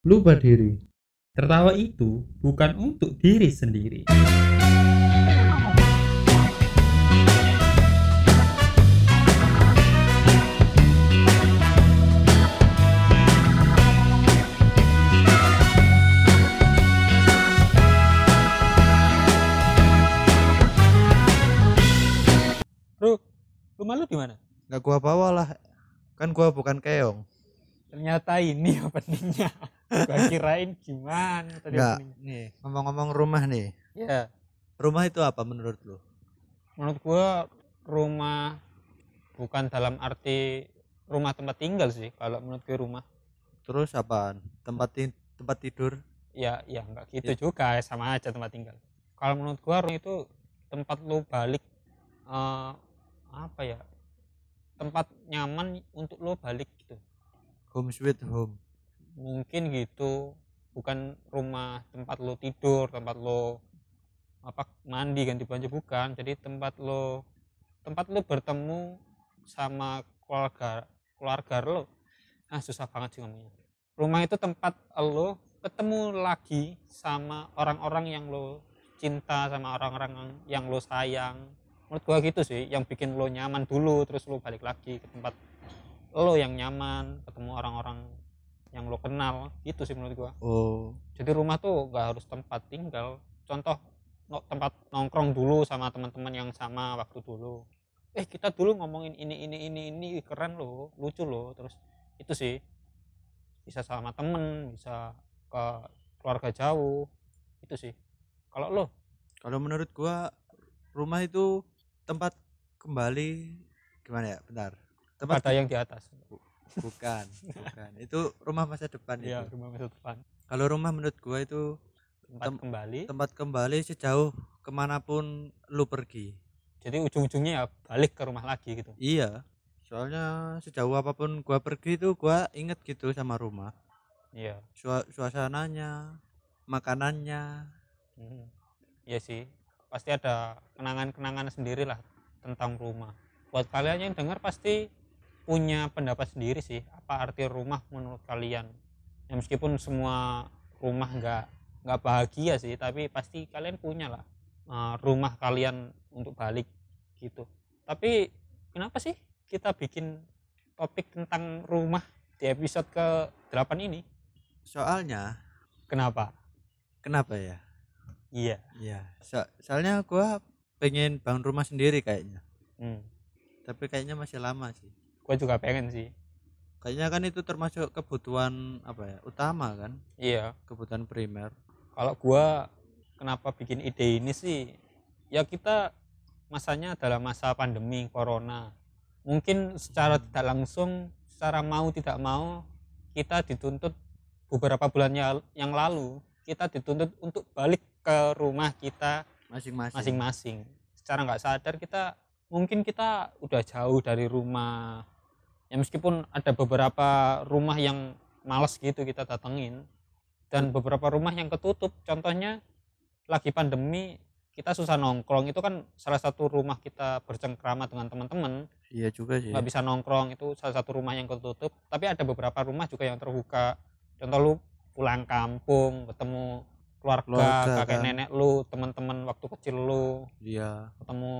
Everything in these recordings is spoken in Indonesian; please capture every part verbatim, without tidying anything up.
lupa diri. Tertawa itu bukan untuk diri sendiri. Rumah lu di mana? Enggak gua bawa lah. Kan gua bukan keong. Ternyata ini openingnya. Gua kirain gimana tadi openingnya. Nih, ngomong-ngomong rumah nih. Iya. Yeah. Rumah itu apa menurut lu? Menurut gua rumah bukan dalam arti rumah tempat tinggal sih, kalau menurut gue rumah. Terus apaan? Tempat ti- tempat tidur? Ya, ya enggak gitu yeah. juga, sama aja tempat tinggal. Kalau menurut gua rumah itu tempat lu balik uh, apa ya tempat nyaman untuk lo balik gitu, home sweet home mungkin gitu, bukan rumah tempat lo tidur, tempat lo apa mandi ganti baju, bukan. Jadi tempat lo tempat lo bertemu sama keluarga keluarga lo. Nah, susah banget sih ngomongnya. Rumah itu tempat lo ketemu lagi sama orang-orang yang lo cinta, sama orang-orang yang lo sayang. Menurut gua gitu sih, yang bikin lo nyaman dulu, terus lo balik lagi ke tempat lo yang nyaman, ketemu orang-orang yang lo kenal, gitu sih menurut gua. Oh. Jadi rumah tuh gak harus tempat tinggal. Contoh tempat nongkrong dulu sama teman-teman yang sama waktu dulu. Eh kita dulu ngomongin ini ini ini ini keren lo, lucu lo, terus itu sih bisa sama temen, bisa ke keluarga jauh, itu sih. Kalau lo? Kalau menurut gua rumah itu tempat kembali gimana ya bentar tempat pada yang di atas bu, bukan bukan itu rumah masa depan ya, itu rumah masa depan. Kalau rumah menurut gua itu tempat tem- kembali tempat kembali sejauh kemanapun lu pergi, jadi ujung-ujungnya ya balik ke rumah lagi gitu. Iya, soalnya sejauh apapun gua pergi itu gua inget gitu sama rumah. Iya, Su- suasananya, makanannya. hmm. Iya sih, pasti ada kenangan-kenangan sendirilah tentang rumah. Buat kalian yang dengar pasti punya pendapat sendiri sih, apa arti rumah menurut kalian. Ya meskipun semua rumah nggak nggak bahagia sih, tapi pasti kalian punya lah uh, rumah kalian untuk balik gitu. Tapi kenapa sih kita bikin topik tentang rumah di episode ke delapan ini? Soalnya kenapa? Kenapa ya? Iya, iya. So, soalnya gue pengen bangun rumah sendiri kayaknya. Hmm. Tapi kayaknya masih lama sih. Gue juga pengen sih. Kayaknya kan itu termasuk kebutuhan apa ya, utama kan? Iya. Kebutuhan primer. Kalau gue kenapa bikin ide ini sih? Ya kita masanya adalah masa pandemi corona. Mungkin secara tidak langsung, secara mau tidak mau kita dituntut beberapa bulan yang lalu kita dituntut untuk balik ke rumah kita masing-masing. masing-masing. Secara nggak sadar kita mungkin kita udah jauh dari rumah. Ya meskipun ada beberapa rumah yang malas gitu kita datengin dan beberapa rumah yang ketutup. Contohnya lagi pandemi kita susah nongkrong, itu kan salah satu rumah kita bercengkrama dengan teman-teman. Iya juga sih. Nggak bisa nongkrong, itu salah satu rumah yang ketutup. Tapi ada beberapa rumah juga yang terbuka. Contoh lu pulang kampung ketemu keluarga, keluarga kakek kan? Nenek lu, teman-teman waktu kecil lu. Iya. Ketemu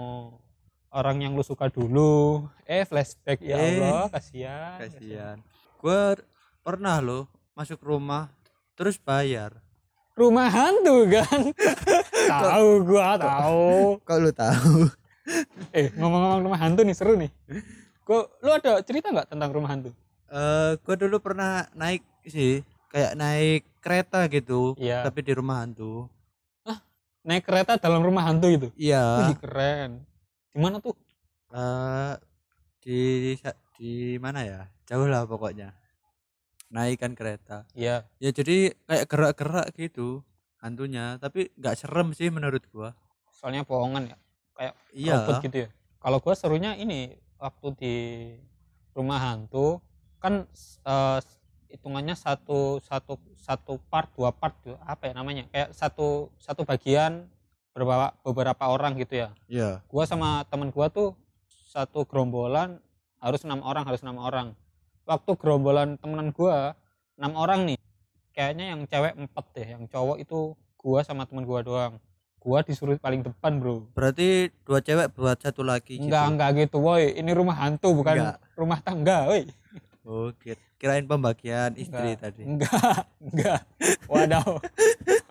orang yang lu suka dulu. Eh flashback ya eh, Allah, kasihan. Kasihan. Gua pernah lo masuk rumah terus bayar. Rumah hantu kan? Tahu gua tahu. Kok lu tahu? Eh, ngomong-ngomong rumah hantu nih seru nih. Gua lu ada cerita enggak tentang rumah hantu? Eh, uh, gua dulu pernah naik sih, kayak naik kereta gitu, iya. Tapi di rumah hantu. Ah, naik kereta dalam rumah hantu itu? Iya. Wih, keren. Di mana tuh? Uh, di di mana ya? Jauh lah pokoknya. Naikan kereta. Iya. Ya jadi kayak gerak-gerak gitu hantunya, tapi nggak serem sih menurut gua. Soalnya bohongan ya, kayak iya. Robot gitu ya. Kalau gua serunya ini waktu di rumah hantu kan. Uh, hitungannya satu satu satu part dua part tuh apa ya namanya, kayak satu satu bagian beberapa beberapa orang gitu ya. Iya. Yeah. Gua sama temen gua tuh satu gerombolan harus enam orang harus enam orang. Waktu gerombolan temenan gua enam orang nih. kayaknya yang cewek empat deh, yang cowok itu gua sama teman gua doang. Gua disuruh paling depan, bro. Berarti dua cewek buat satu laki. Enggak gitu. Enggak gitu, woi. Ini rumah hantu bukan enggak. Rumah tangga, woi. Oh, kirain pembagian istri enggak. Tadi. Enggak, enggak. Waduh.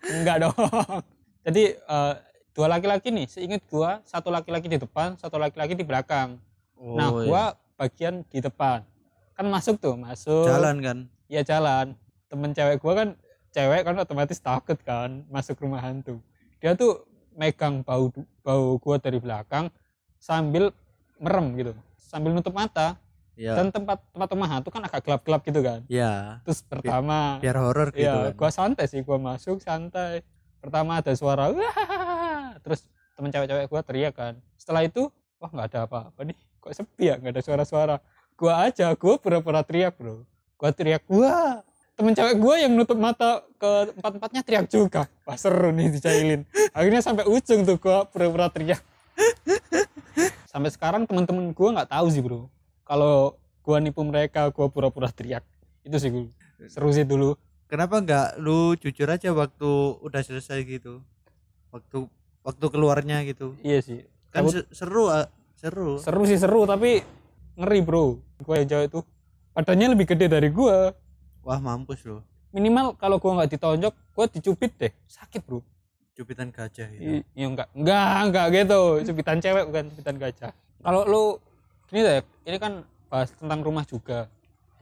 Enggak dong. Jadi uh, dua laki-laki nih, seingat gua satu laki-laki di depan, satu laki-laki di belakang. Oh, nah, gua iya. Bagian di depan. Kan masuk tuh, masuk. Jalan kan? Iya, jalan. Temen cewek gua kan cewek kan otomatis takut kan masuk rumah hantu. Dia tuh megang bau bau gua dari belakang sambil merem gitu, sambil nutup mata. Ya. Dan tempat tempat rumah hantu kan agak gelap-gelap gitu kan. Iya. Terus pertama biar horor gitu ya, kan. Gua santai sih, gua masuk santai. Pertama ada suara wah. Terus temen cewek-cewek gua teriak kan. Setelah itu, wah enggak ada apa-apa nih. Kok sepi ya, enggak ada suara-suara. Gua aja gua pura-pura teriak, bro. Gua teriak, wah. Temen cewek gue yang nutup mata ke empat-empatnya teriak juga. Wah seru nih dicailin. Akhirnya sampai ujung tuh gue pura-pura teriak. Sampai sekarang temen-temen gue gak tahu sih, bro. Kalau gue nipu mereka, gue pura-pura teriak. Itu sih gue. Seru sih dulu. Kenapa gak lu jujur aja waktu udah selesai gitu? Waktu waktu keluarnya gitu. Iya sih. Kan Kalo... seru, seru. Seru sih seru, tapi ngeri, bro. Gue yang jauh itu badannya lebih gede dari gue. Wah mampus loh. Minimal kalau gua enggak ditonjok, gua dicubit deh. Sakit, bro. Cubitan gajah gitu. Iya enggak. Enggak, enggak gitu. Cubitan cewek bukan cubitan gajah. Kalau lu ini deh, ini kan bahas tentang rumah juga.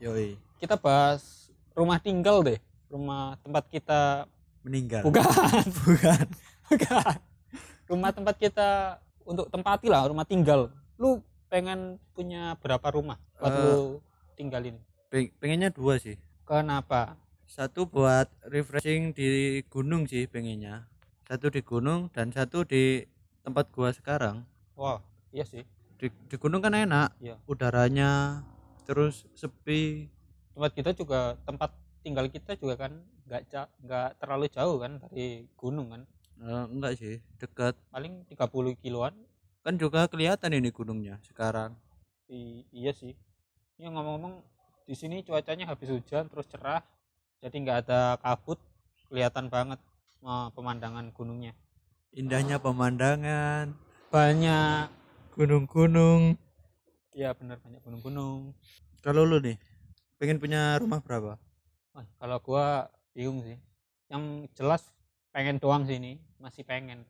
Yoi. Kita bahas rumah tinggal deh. Rumah tempat kita meninggal. Bukan, bukan. Bukan. Rumah tempat kita untuk tempati lah, rumah tinggal. Lu pengen punya berapa rumah buat uh, lu tinggalin? Pengennya dua sih. Kenapa? Satu buat refreshing di gunung sih pengennya. Satu di gunung dan satu di tempat gua sekarang. Wah, iya sih. Di, di gunung kan enak, iya. Udaranya terus sepi. Tempat kita juga, tempat tinggal kita juga kan enggak enggak terlalu jauh kan dari gunung kan? Eh, enggak sih, dekat. Paling tiga puluh kiloan. Kan juga kelihatan ini gunungnya sekarang. I, iya sih. Ya ngomong-ngomong di sini cuacanya habis hujan terus cerah, jadi nggak ada kabut, kelihatan banget oh, pemandangan gunungnya. Indahnya oh. Pemandangan. Banyak gunung-gunung. Iya benar banyak gunung-gunung. Kalau lu nih, pengen punya rumah berapa? Wah, kalau gua bingung sih. Yang jelas pengen doang sih ini, masih pengen.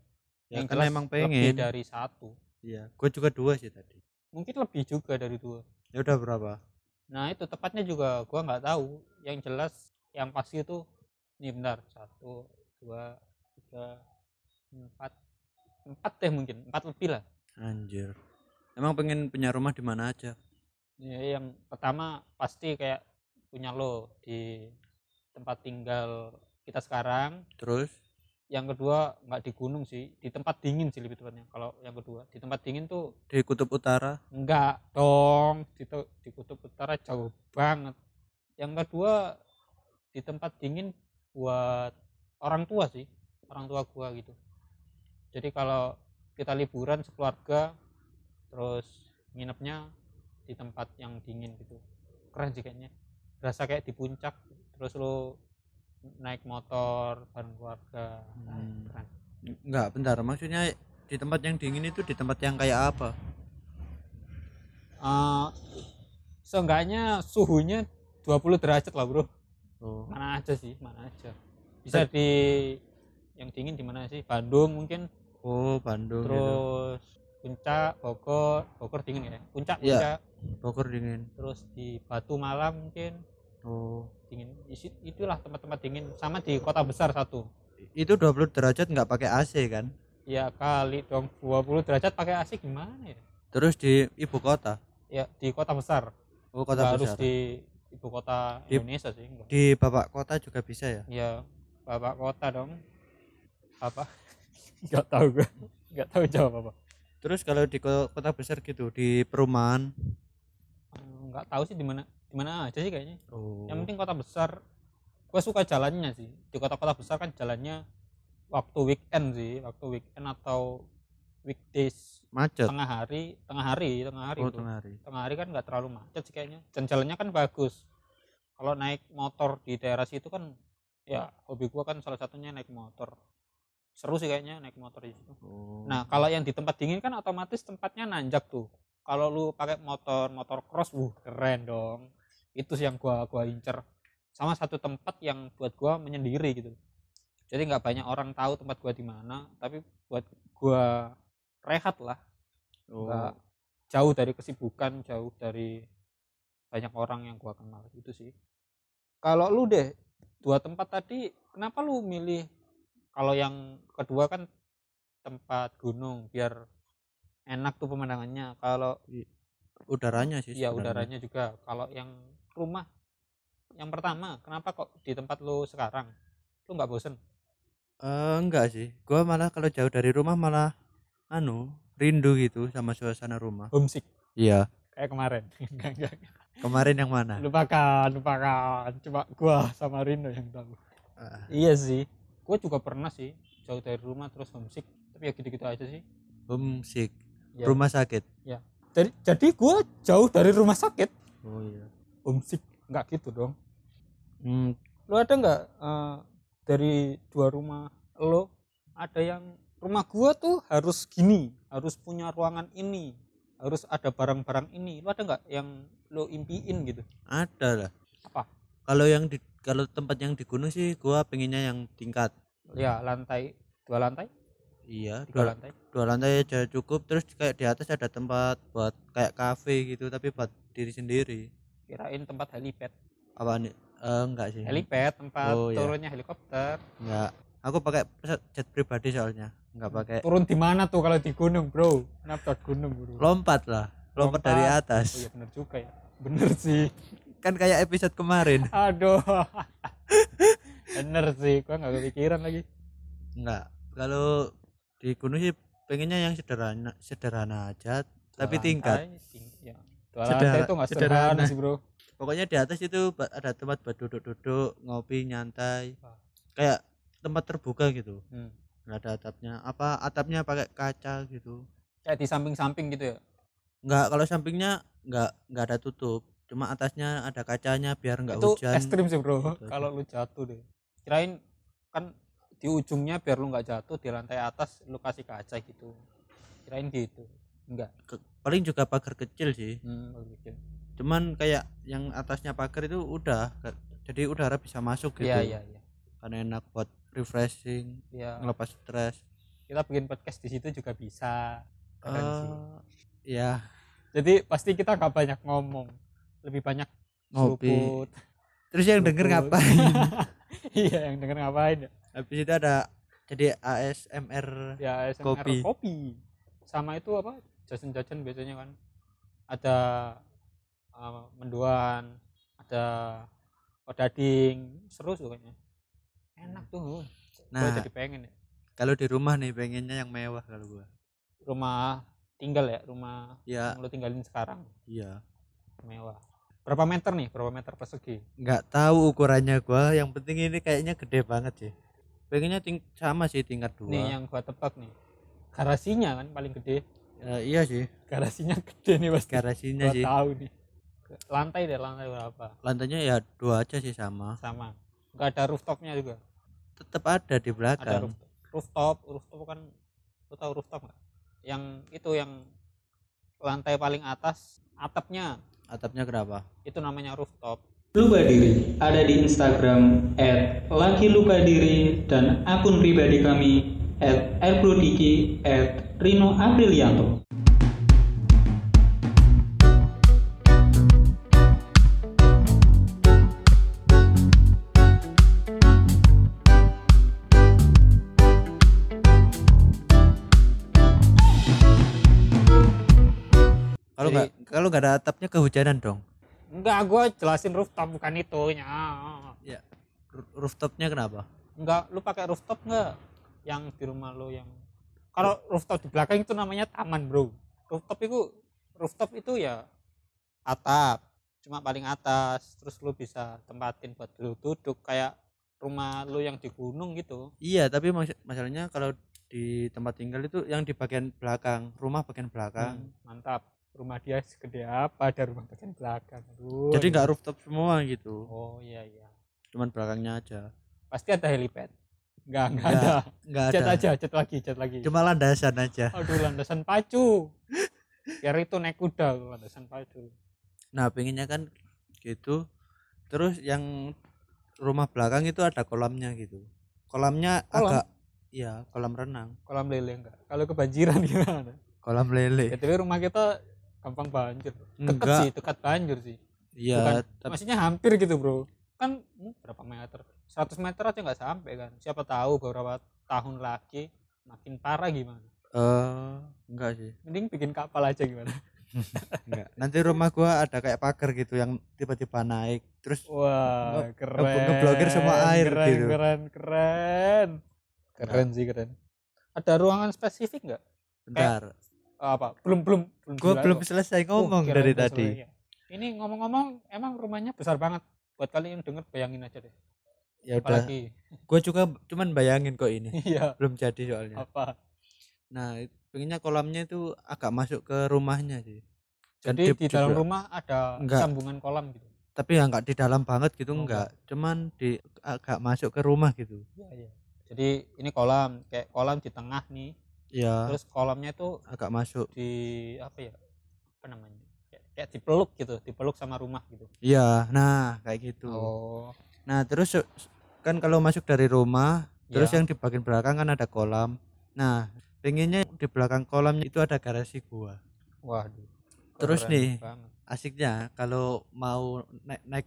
Ya, yang jelas emang pengen. Lebih dari satu. Iya, gua juga dua sih tadi. Mungkin lebih juga dari dua. Ya udah berapa? Nah itu tepatnya juga gua nggak tahu, yang jelas yang pasti itu ini benar satu dua tiga empat empat deh, mungkin empat lebih lah. Anjir, emang pengen punya rumah di mana aja? Ya, yang pertama pasti kayak punya lo di tempat tinggal kita sekarang. Terus yang kedua nggak di gunung sih, di tempat dingin sih lebih tepatnya. Kalau yang kedua di tempat dingin tuh di kutub utara? Enggak dong, di to- di kutub utara jauh banget. Yang kedua di tempat dingin buat orang tua sih, orang tua gua gitu. Jadi kalau kita liburan sekeluarga terus nginepnya di tempat yang dingin gitu, keren sih kayaknya, berasa kayak di puncak. Terus lo naik motor bareng keluarga. hmm. Keren. Enggak, bentar, maksudnya di tempat yang dingin itu di tempat yang kayak apa? Uh, seenggaknya suhunya dua puluh derajat lah, bro. Oh. Mana aja sih, mana aja. Bisa Ter- di yang dingin di mana sih? Bandung mungkin. Oh, Bandung. Terus gitu. Puncak, Bogor, Bogor dingin ya. Puncak, Puncak. Ya, Bogor dingin. Terus di Batu Malam mungkin. Oh, dingin. Itulah tempat-tempat dingin, sama di kota besar satu. Itu dua puluh derajat enggak pakai A C kan? Ya kali dong, dua puluh derajat pakai A C gimana ya? Terus di ibu kota? Ya, di kota besar. Oh, kota besar. Harus di ibu kota Indonesia sih. Enggak. Di bapak kota juga bisa ya? Iya, bapak kota dong. Apa? Enggak tahu gue. Enggak tahu jawab apa. Terus kalau di kota besar gitu, di perumahan? Enggak tahu sih di mana di mana aja sih kayaknya. Oh. Yang penting kota besar. Gue suka jalannya sih. Di kota-kota besar kan jalannya waktu weekend sih, waktu weekend atau weekdays. Macet. Tengah hari, tengah hari, tengah hari. Oh, tengah hari. Tengah hari kan enggak terlalu macet sih kayaknya. Dan jalannya kan bagus. Kalau naik motor di daerah situ kan ya hobi gua kan salah satunya naik motor. Seru sih kayaknya naik motor di situ. Oh. Nah, kalau yang di tempat dingin kan otomatis tempatnya nanjak tuh. Kalau lu pakai motor motor cross, wuh keren dong. Itu sih yang gua gua incer. Sama satu tempat yang buat gua menyendiri gitu. Jadi nggak banyak orang tahu tempat gua di mana, tapi buat gua rehat lah. Oh. Nggak jauh dari kesibukan, jauh dari banyak orang yang gua kenal itu sih. Kalau lu deh, dua tempat tadi, kenapa lu milih? Kalau yang kedua kan tempat gunung biar enak tuh pemandangannya. Kalau udaranya sih. Iya, udaranya juga. Kalau yang rumah yang pertama, kenapa kok di tempat lu sekarang? Lu enggak bosen? Uh, enggak sih. Gua malah kalau jauh dari rumah malah anu, rindu gitu sama suasana rumah. Homesick. Iya. Kayak kemarin. Enggak, enggak. Kemarin yang mana? Lupakan, lupakan. Coba gua sama Rino yang tahu. Uh. Iya sih. Gue juga pernah sih jauh dari rumah terus homesick, tapi ya gitu-gitu aja sih. Homesick ya. Rumah sakit ya, jadi jadi gue jauh dari rumah sakit. Oh iya, homesick nggak gitu dong. Hmm. Lo ada nggak uh, dari dua rumah lo ada yang rumah gue tuh harus gini, harus punya ruangan ini, harus ada barang-barang ini? Lo ada nggak yang lo impiin gitu? Ada lah. Apa kalau yang di Kalau tempat yang di gunung sih gua pengennya yang tingkat. Ya, lantai, dua lantai? Iya, dua lantai. Dua lantai aja cukup, terus kayak di atas ada tempat buat kayak kafe gitu tapi buat diri sendiri. Kirain tempat helipad. Apa nih? Eh, enggak sih. Helipad tempat oh, turunnya iya. Helikopter. Enggak. Aku pakai jet pribadi soalnya. Enggak pakai. Turun di mana tuh kalau di gunung, Bro? Kenapa gunung, Bro? Lompat lah. Lompat, Lompat dari atas. Oh iya benar juga ya. Bener sih. Kan kayak episode kemarin. Aduh. Bener sih, gua enggak kepikiran lagi. Enggak. Kalau di gunung sih pengennya yang sederhana, sederhana aja, dua tapi lantai, tingkat. Ting- ya. Dua lantai itu enggak sederhana, sederhana sih, Bro. Pokoknya di atas itu ada tempat buat duduk-duduk, ngopi, nyantai. Ah. Kayak tempat terbuka gitu. Hmm. Enggak ada atapnya. Apa atapnya pakai kaca gitu. Kayak di samping-samping gitu ya? Enggak, kalau sampingnya enggak enggak ada tutup. Cuma atasnya ada kacanya biar enggak hujan. Itu ekstrim sih, Bro. Kalau lu jatuh deh. Kirain kan di ujungnya biar lu enggak jatuh di lantai atas lu kasih kaca gitu. Kirain gitu. Enggak. Ke- paling juga pagar kecil sih. Hmm, pagar kecil. Cuman kayak yang atasnya pagar itu udah jadi udara bisa masuk gitu. Iya, iya, iya. Karena enak buat refreshing, ya. Ngelepas stres. Kita bikin podcast di situ juga bisa. Keren uh, sih. Iya. Jadi pasti kita enggak banyak ngomong. Lebih banyak ngopi. Terus yang denger ngapain? Iya, yang denger ngapain ya? Habis itu ada jadi A S M R, ya, A S M R kopi. kopi. Sama itu apa? Jajan-jajan biasanya kan. Ada uh, menduan, ada odading, seru tuh kayaknya. Enak tuh. Nah, gua jadi pengen ya. Kalau di rumah nih pengennya yang mewah kalau gua. Rumah tinggal ya, rumah ya. Yang lu tinggalin sekarang. Iya. Mewah. Berapa meter nih? Berapa meter persegi? Enggak tahu ukurannya gua, yang penting ini kayaknya gede banget sih. Pengennya ting- sama sih tingkat dua. Nih yang gua tebak nih. Garasinya kan paling gede. Uh, iya sih. Garasinya gede nih pasti. Garasinya gua sih. Gua tahu nih. Lantai deh, lantai berapa? Lantainya ya dua aja sih sama. Sama. Enggak ada rooftopnya juga. Tetap ada di belakang. Ada rooftop. Rooftop, rooftop kan lu tahu rooftop enggak? Yang itu yang lantai paling atas atapnya. Atapnya kenapa? Itu namanya rooftop. Lupa Diri ada di Instagram et lagi lupa diri dan akun pribadi kami et airprodiki et rino aprilianto. Kalau nggak ada atapnya kehujanan dong. Enggak, gue jelasin rooftop bukan itunya. Ya, rooftopnya kenapa? Enggak, lu pakai rooftop nggak? Yang di rumah lu yang. Kalau rooftop di belakang itu namanya taman, Bro. Rooftop itu rooftop itu ya atap, cuma paling atas. Terus lu bisa tempatin buat lu duduk kayak rumah lu yang di gunung gitu. Iya, tapi mas- masalahnya kalau di tempat tinggal itu yang di bagian belakang, rumah bagian belakang. Hmm, mantap. Rumah dia segede apa, ada rumah bagian belakang. Aduh, jadi nggak rooftop semua gitu. Oh iya iya, cuman belakangnya aja. Pasti ada helipad. Enggak, enggak ada. Enggak ada. Cat aja, cat lagi, cat lagi. Cuma landasan aja. Aduh, landasan pacu. Biar itu naik kuda, landasan pacu. Nah, pengennya kan gitu. Terus yang rumah belakang itu ada kolamnya gitu. Kolamnya kolam? Agak ya, kolam renang. Kolam lele enggak? Kalau kebanjiran gimana? Kolam lele. Ya, tapi rumah kita gampang banjir. Dekat enggak. Sih, dekat banjir sih. Iya, tapi maksudnya hampir gitu, Bro. Kan berapa meter? seratus meter aja nggak sampai kan. Siapa tahu beberapa tahun lagi makin parah gimana? Eh, uh, enggak sih. Mending bikin kapal aja gimana? Enggak. Nanti rumah gua ada kayak pagar gitu yang tiba-tiba naik. Terus wah, nge- keren. Ngeblokir semua air keren, gitu. Keren, keren. Keren nah. Sih, keren. Ada ruangan spesifik enggak? Bentar. Eh, apa? Belum, belum. belum gua belum kok. Selesai ngomong oh, dari tadi. Selesai. Ini ngomong-ngomong emang rumahnya besar banget. Buat kalian yang denger bayangin aja deh. Ya udah. Gue juga cuman bayangin kok ini. Iya. Belum jadi soalnya. Apa? Nah, pengennya kolamnya itu agak masuk ke rumahnya sih. Jadi di dalam juga. Rumah ada enggak. Sambungan kolam gitu. Tapi ya enggak di dalam banget gitu oh, enggak. enggak. Cuman di agak masuk ke rumah gitu. Iya, iya. Jadi ini kolam, kayak kolam di tengah nih. Iya. Terus kolamnya itu agak masuk di apa ya? Apa namanya? Kayak dipeluk gitu, dipeluk sama rumah gitu. Iya, nah kayak gitu. Oh. Nah terus kan kalau masuk dari rumah, ya. Terus yang di bagian belakang kan ada kolam. Nah pengennya di belakang kolam itu ada garasi gua. Waduh. Terus nih banget. Asiknya kalau mau naik naik,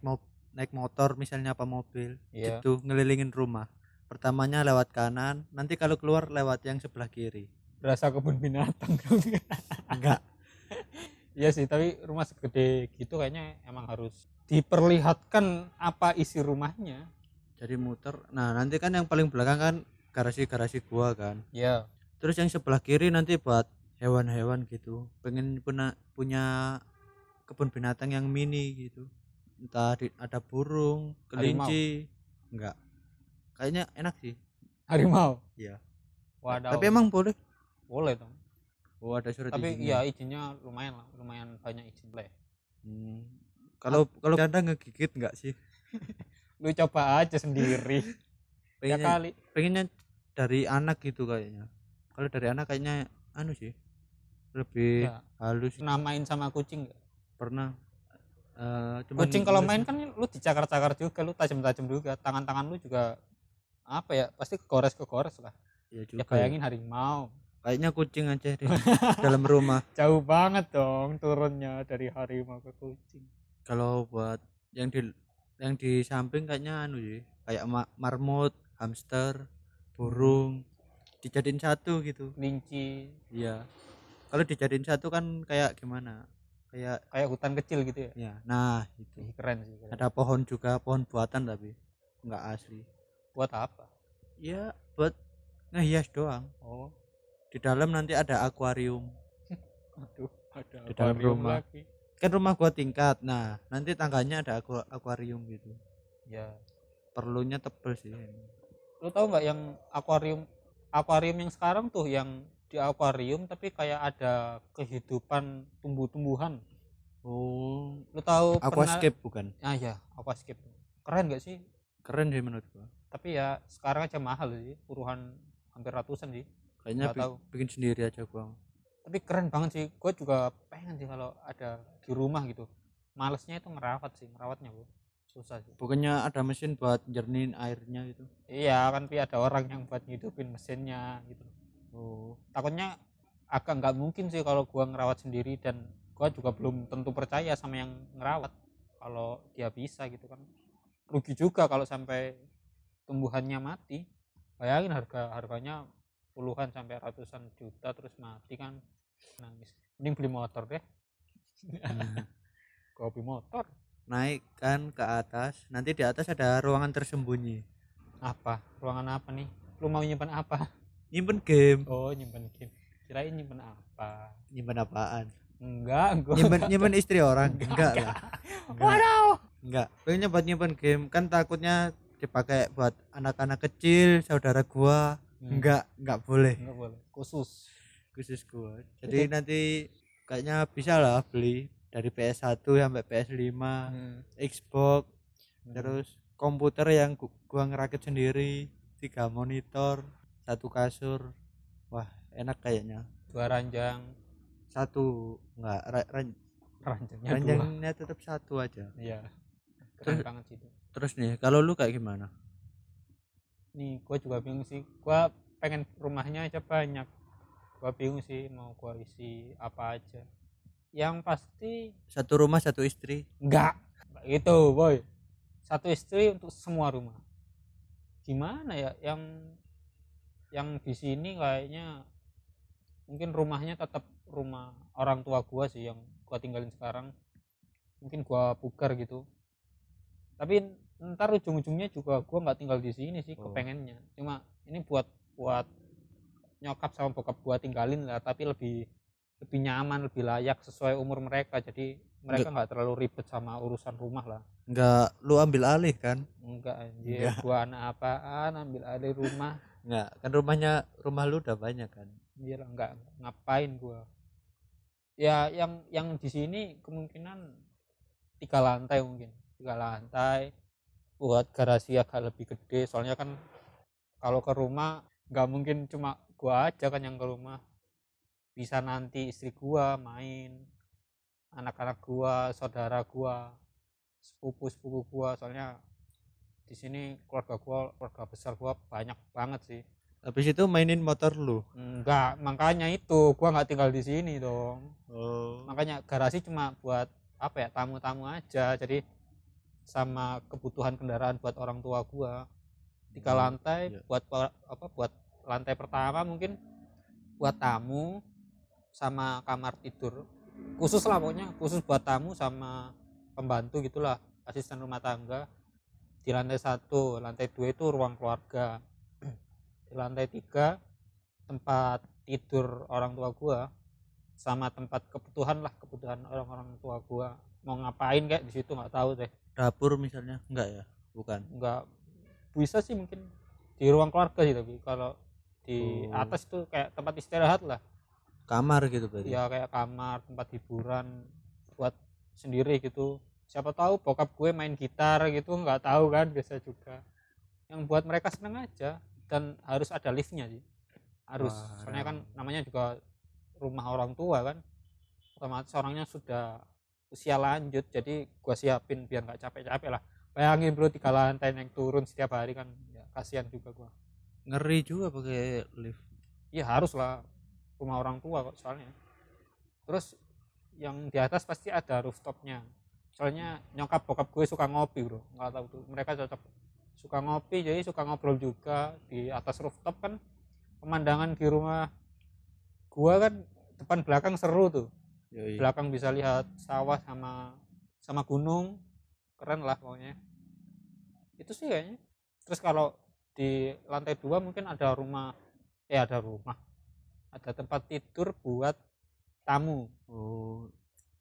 naik motor misalnya apa mobil, ya. Gitu ngelilingin rumah. Pertamanya lewat kanan, nanti kalau keluar lewat yang sebelah kiri. Berasa kebun binatang. Enggak. Iya sih, tapi rumah segede gitu kayaknya emang harus diperlihatkan apa isi rumahnya. Jadi muter. Nah, nanti kan yang paling belakang kan garasi-garasi gua kan. Iya. Terus yang sebelah kiri nanti buat hewan-hewan gitu. Pengen punya, punya kebun binatang yang mini gitu. Entah di, ada burung, kelinci. Harimau. Enggak. Kayaknya enak sih. Harimau. Iya. Waduh. Tapi emang boleh? Boleh dong. Oh, ada surat tapi izinnya. Ya izinnya lumayan lah, lumayan banyak izin lah. Hmm. Kalau ah. kalau Anda ngegigit enggak sih? Lu coba aja sendiri. Pengennya, ya kali. Pengennya dari anak gitu kayaknya. Kalau dari anak kayaknya anu sih. Lebih ya. Halus. Pernah main sama kucing enggak? Pernah. Uh, kucing kalau main kan lu dicakar-cakar juga, lu tajam-tajam juga. Tangan-tangan lu juga apa ya? Pasti kegores-kegores lah. Ya juga. Ya bayangin harimau. Kayaknya kucing aja di dalam rumah. Jauh banget dong turunnya dari harimau ke kucing. Kalau buat yang di yang di samping kayaknya anu sih, kayak marmut, hamster, burung, dijadiin satu gitu. Kelinci. Iya. Kalau dijadiin satu kan kayak gimana? Kayak kayak hutan kecil gitu ya. Iya. Nah, itu keren sih. Keren. Ada pohon juga, pohon buatan tapi enggak asli. Buat apa? Ya, buat ngehias doang. Oh. Di dalam nanti ada akuarium. Aduh, ada di dalam rumah. Lagi. Kan rumah gua tingkat. Nah, nanti tangganya ada aku, akuarium gitu. Ya. Perlunya tebel sih. Lu tahu enggak yang akuarium akuarium yang sekarang tuh yang di akuarium tapi kayak ada kehidupan tumbuh-tumbuhan. Oh, lu tahu aquascape pernah... bukan? Ah ya, aquascape. Keren enggak sih? Keren sih menurut gua. Tapi ya sekarang aja mahal sih, puluhan hampir ratusan sih. Kayaknya bi- bikin sendiri aja gua. Tapi keren banget sih. Gua juga pengen sih kalau ada di rumah gitu. Malesnya itu ngerawat sih, ngerawatnya gua. Susah sih. Bukannya ada mesin buat jernihin airnya gitu. Iya, kan pi ada orang yang buat ngidupin mesinnya gitu. Oh, takutnya agak enggak mungkin sih kalau gua ngerawat sendiri dan gua juga belum tentu percaya sama yang ngerawat kalau dia bisa gitu kan. Rugi juga kalau sampai tumbuhannya mati. Bayangin harga harganya puluhan sampai ratusan juta terus mati kan nangis. Mending beli motor deh. Kopi motor. Naik kan ke atas, nanti di atas ada ruangan tersembunyi. Apa? Ruangan apa nih? Lu mau nyimpen apa? Nyimpen game. Oh, nyimpen game. Kirain nyimpen apa? Nyimpen apaan? Enggak, gua. Nyimpen nyimpen istri orang. Enggak, enggak lah. Waduh. Enggak. Pengennya buat nyimpen game kan takutnya dipakai buat anak-anak kecil, saudara gua. Enggak, enggak boleh. Enggak boleh. Khusus. Khusus gua. Jadi Betul. Nanti kayaknya bisa lah beli dari P S satu sampai P S lima, hmm. Xbox, hmm. Terus komputer yang gua ngerakit sendiri, tiga monitor, satu kasur. Wah, enak kayaknya. Dua ranjang. Satu enggak ra, ranj- ranjangnya, ranjangnya tetap satu aja. Iya. Keren terus, banget itu. Terus nih, kalau lu kayak gimana? Nih, gua juga bingung sih. Gua pengen rumahnya aja banyak. Gua bingung sih mau gua isi apa aja. Yang pasti satu rumah satu istri. Enggak. Gitu, boy. Satu istri untuk semua rumah. Gimana ya yang yang di sini kayaknya mungkin rumahnya tetap rumah orang tua gua sih yang gua tinggalin sekarang. Mungkin gua puker gitu. Tapi ntar ujung-ujungnya juga gua enggak tinggal di sini sih, oh. Kepengennya. Cuma ini buat buat nyokap sama bokap gua tinggalin lah, tapi lebih lebih nyaman, lebih layak sesuai umur mereka. Jadi mereka enggak terlalu ribet sama urusan rumah lah. Enggak, lu ambil alih kan? Enggak anjir, enggak. Gua anak apaan ambil alih rumah? Enggak, kan rumahnya rumah lu udah banyak kan? Iya, enggak ngapain gua. Ya yang yang di sini kemungkinan tiga lantai mungkin. Tiga lantai buat garasi agak lebih gede. Soalnya kan kalau ke rumah enggak mungkin cuma gua aja kan yang ke rumah. Bisa nanti istri gua main, anak-anak gua, saudara gua, sepupu-sepupu gua. Soalnya di sini keluarga gua, keluarga besar gua banyak banget sih. Habis itu mainin motor lu? Enggak, makanya itu gua enggak tinggal di sini dong. Oh. Makanya garasi cuma buat apa ya, tamu-tamu aja. Jadi sama kebutuhan kendaraan buat orang tua gua. Tiga lantai, yeah. buat apa? Buat lantai pertama mungkin buat tamu sama kamar tidur. Khusus lah pokoknya, khusus buat tamu sama pembantu gitulah, asisten rumah tangga. Di lantai satu, lantai dua itu ruang keluarga. Di lantai tiga tempat tidur orang tua gua sama tempat kebutuhan lah, kebutuhan orang-orang tua gua. Mau ngapain kayak di situ nggak tahu deh. Dapur misalnya enggak ya? Bukan. Enggak. Bisa sih mungkin di ruang keluarga sih, tapi kalau di oh. atas itu kayak tempat istirahat lah. Kamar gitu berarti. Ya kayak kamar, tempat hiburan buat sendiri gitu. Siapa tahu bokap gue main gitar gitu, nggak tahu kan, biasa juga. Yang buat mereka seneng aja, dan harus ada liftnya sih. Harus. Wah, soalnya kan namanya juga rumah orang tua kan. Otomatis orangnya sudah usia lanjut, jadi gue siapin biar nggak capek-capek lah. Bayangin bro, tiga lantai yang turun setiap hari kan, ya, kasihan juga gue. Ngeri juga pakai lift. Iya harus lah. Rumah orang tua kok soalnya. Terus yang di atas pasti ada rooftopnya. Soalnya nyokap bokap gue suka ngopi bro, nggak tahu tuh mereka cocok suka ngopi, jadi suka ngobrol juga di atas rooftop kan. Pemandangan di rumah gue kan depan belakang seru tuh. Yoi. Belakang bisa lihat sawah sama sama gunung, keren lah pokoknya. Itu sih kayaknya. Terus kalau di lantai dua mungkin ada rumah, eh ada rumah. Ada tempat tidur buat tamu. Oh.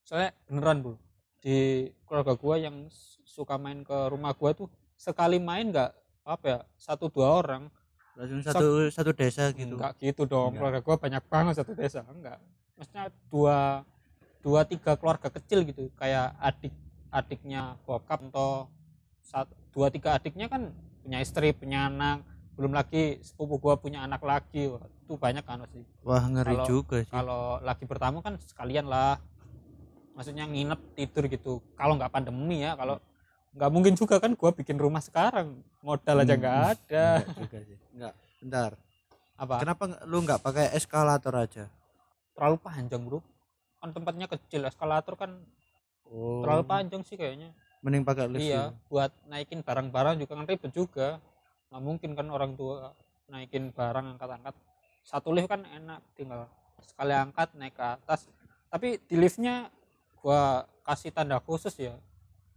Soalnya beneran bro, di keluarga gua yang suka main ke rumah gua tuh sekali main nggak apa ya satu dua orang. Langsung satu Sok, satu desa gitu. Enggak gitu dong, enggak. Keluarga gua banyak banget satu desa, enggak. Maksudnya dua dua tiga keluarga kecil gitu, kayak adik adiknya bokap atau satu dua tiga adiknya kan punya istri punya anak. Belum lagi sepupu gua punya anak lagi. Wah, itu banyak kan sih. Wah, ngeri kalo, juga sih. Kalau lagi bertamu kan sekalian lah. Maksudnya nginep tidur gitu. Kalau enggak pandemi ya, kalau enggak mungkin juga kan gua bikin rumah sekarang. Modal aja enggak hmm. ada. Enggak juga sih. Enggak. Bentar. Apa? Kenapa lu enggak pakai eskalator aja? Terlalu panjang, bro. Kan tempatnya kecil, eskalator kan oh. terlalu panjang sih kayaknya. Mending pakai lift. Iya, buat naikin barang-barang juga kan ribet juga. Nah, mungkin kan orang tua naikin barang angkat-angkat. Satu lift kan enak, tinggal sekali angkat naik ke atas. Tapi di liftnya gua kasih tanda khusus ya,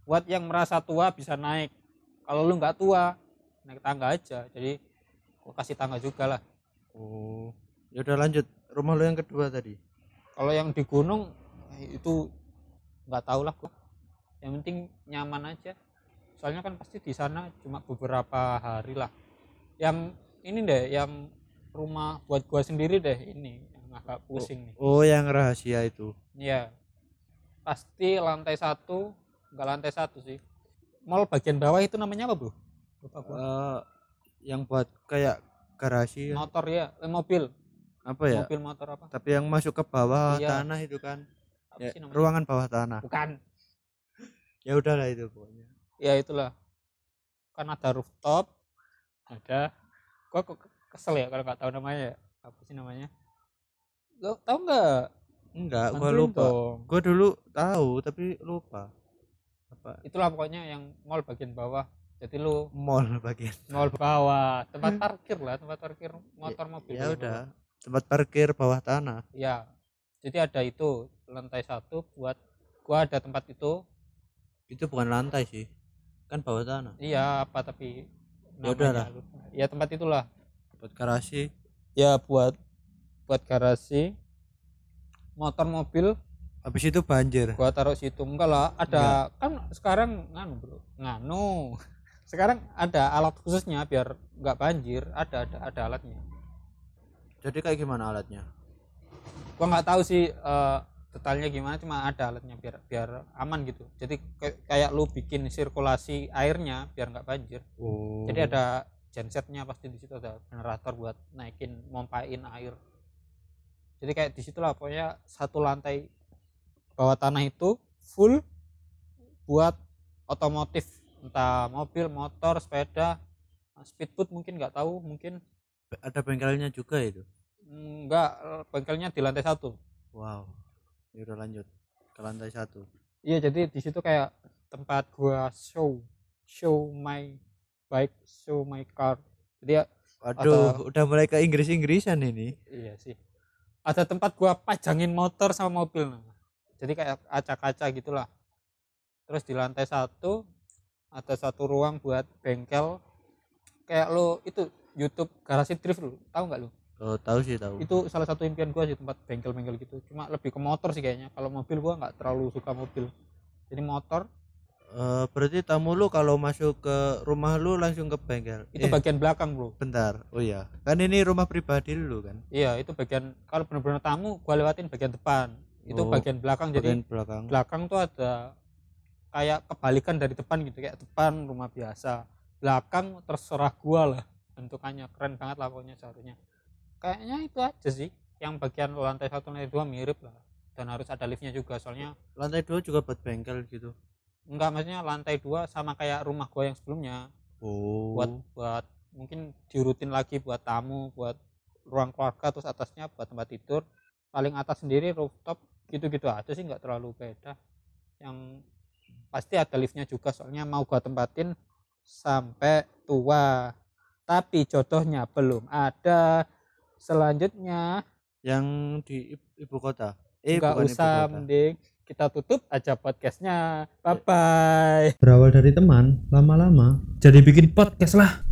buat yang merasa tua bisa naik. Kalau lu nggak tua naik tangga aja, jadi gua kasih tangga juga lah. Oh ya udah, lanjut rumah lu yang kedua tadi. Kalau yang di gunung itu nggak tahu lah gua, yang penting nyaman aja. Soalnya kan pasti di sana cuma beberapa hari lah. Yang ini deh, yang rumah buat gua sendiri deh, ini yang agak pusing nih. Oh, oh yang rahasia itu. Iya. Pasti lantai satu, enggak lantai satu sih. mall bagian bawah itu namanya apa, Bro? Uh, yang buat kayak garasi motor ya, eh, mobil. Apa ya? Mobil motor apa? Tapi yang masuk ke bawah iya. tanah itu kan. Ya, ruangan bawah tanah. Bukan. Ya udahlah itu pokoknya. Ya itulah. Kan ada rooftop, ada gua kok kesel ya kalau enggak tahu namanya ya. Apa sih namanya? Lo tahu enggak? Enggak, gua lupa. Dong. Gua dulu tahu tapi lupa. Apa? Itulah pokoknya yang mall bagian bawah. Jadi lu mall bagian mall bawah, tempat parkir lah, tempat parkir motor ya, mobil. Ya udah, bawah. Tempat parkir bawah tanah. Ya. Jadi ada itu lantai satu buat gua ada tempat itu. Itu bukan lantai sih. Kan bawah tanah. Iya, apa tapi namanya, ya tempat itulah. Buat garasi. Ya buat buat garasi motor mobil. Habis itu banjir. Gua taruh situ. Enggak lah, ada enggak. Kan sekarang nganu, Bro. Nganu. Sekarang ada alat khususnya biar enggak banjir, ada ada ada alatnya. Jadi kayak gimana alatnya? Gua enggak tahu sih uh, detailnya gimana, cuma ada alatnya biar biar aman gitu. Jadi kayak lu bikin sirkulasi airnya biar enggak banjir. Oh. Jadi ada gensetnya pasti di situ, ada generator buat naikin mompain air. Jadi kayak di situlah pokoknya satu lantai bawah tanah itu full buat otomotif, entah mobil, motor, sepeda, speedboat mungkin nggak tahu, mungkin ada bengkelnya juga itu. Enggak, bengkelnya di lantai satu. Wow. Udah lanjut ke lantai satu. Iya, jadi di situ kayak tempat gua show show my bike, show my car. Jadi ya, waduh, atau, udah mulai ke Inggris-Inggrisan ini. Iya sih. Ada tempat gua pajangin motor sama mobil. Jadi kayak kaca-kaca gitulah. Terus di lantai satu ada satu ruang buat bengkel. Kayak lo itu YouTube garasi drift lo, tahu nggak lo? Oh, tahu sih, tahu. Itu salah satu impian gua sih, tempat bengkel-bengkel gitu. Cuma lebih ke motor sih kayaknya. Kalau mobil gua enggak terlalu suka mobil. Jadi motor. Uh, berarti tamu lu kalau masuk ke rumah lu langsung ke bengkel. Itu eh. bagian belakang, Bro. Bentar. Oh iya. Kan ini rumah pribadi lu kan. Iya, itu bagian kalau benar-benar tamu gua lewatin bagian depan. Itu oh, bagian belakang bagian jadi belakang. Belakang tuh ada kayak kebalikan dari depan gitu, kayak depan rumah biasa. Belakang terserah gua lah. Bentukannya keren banget lah pokoknya seharusnya. Kayaknya itu aja sih, yang bagian lantai satu lantai dua mirip lah, dan harus ada liftnya juga soalnya lantai dua juga buat bengkel gitu. Enggak, maksudnya lantai dua sama kayak rumah gua yang sebelumnya. Oh. Buat buat mungkin dirutin lagi buat tamu, buat ruang keluarga, terus atasnya buat tempat tidur, paling atas sendiri rooftop, gitu-gitu aja sih, nggak terlalu beda. Yang pasti ada liftnya juga soalnya mau gua tempatin sampai tua, tapi jodohnya belum ada. Selanjutnya yang di ibu kota. Eh, nggak usah, mending kita tutup aja podcastnya. Bye bye. Berawal dari teman, lama-lama jadi bikin podcast lah.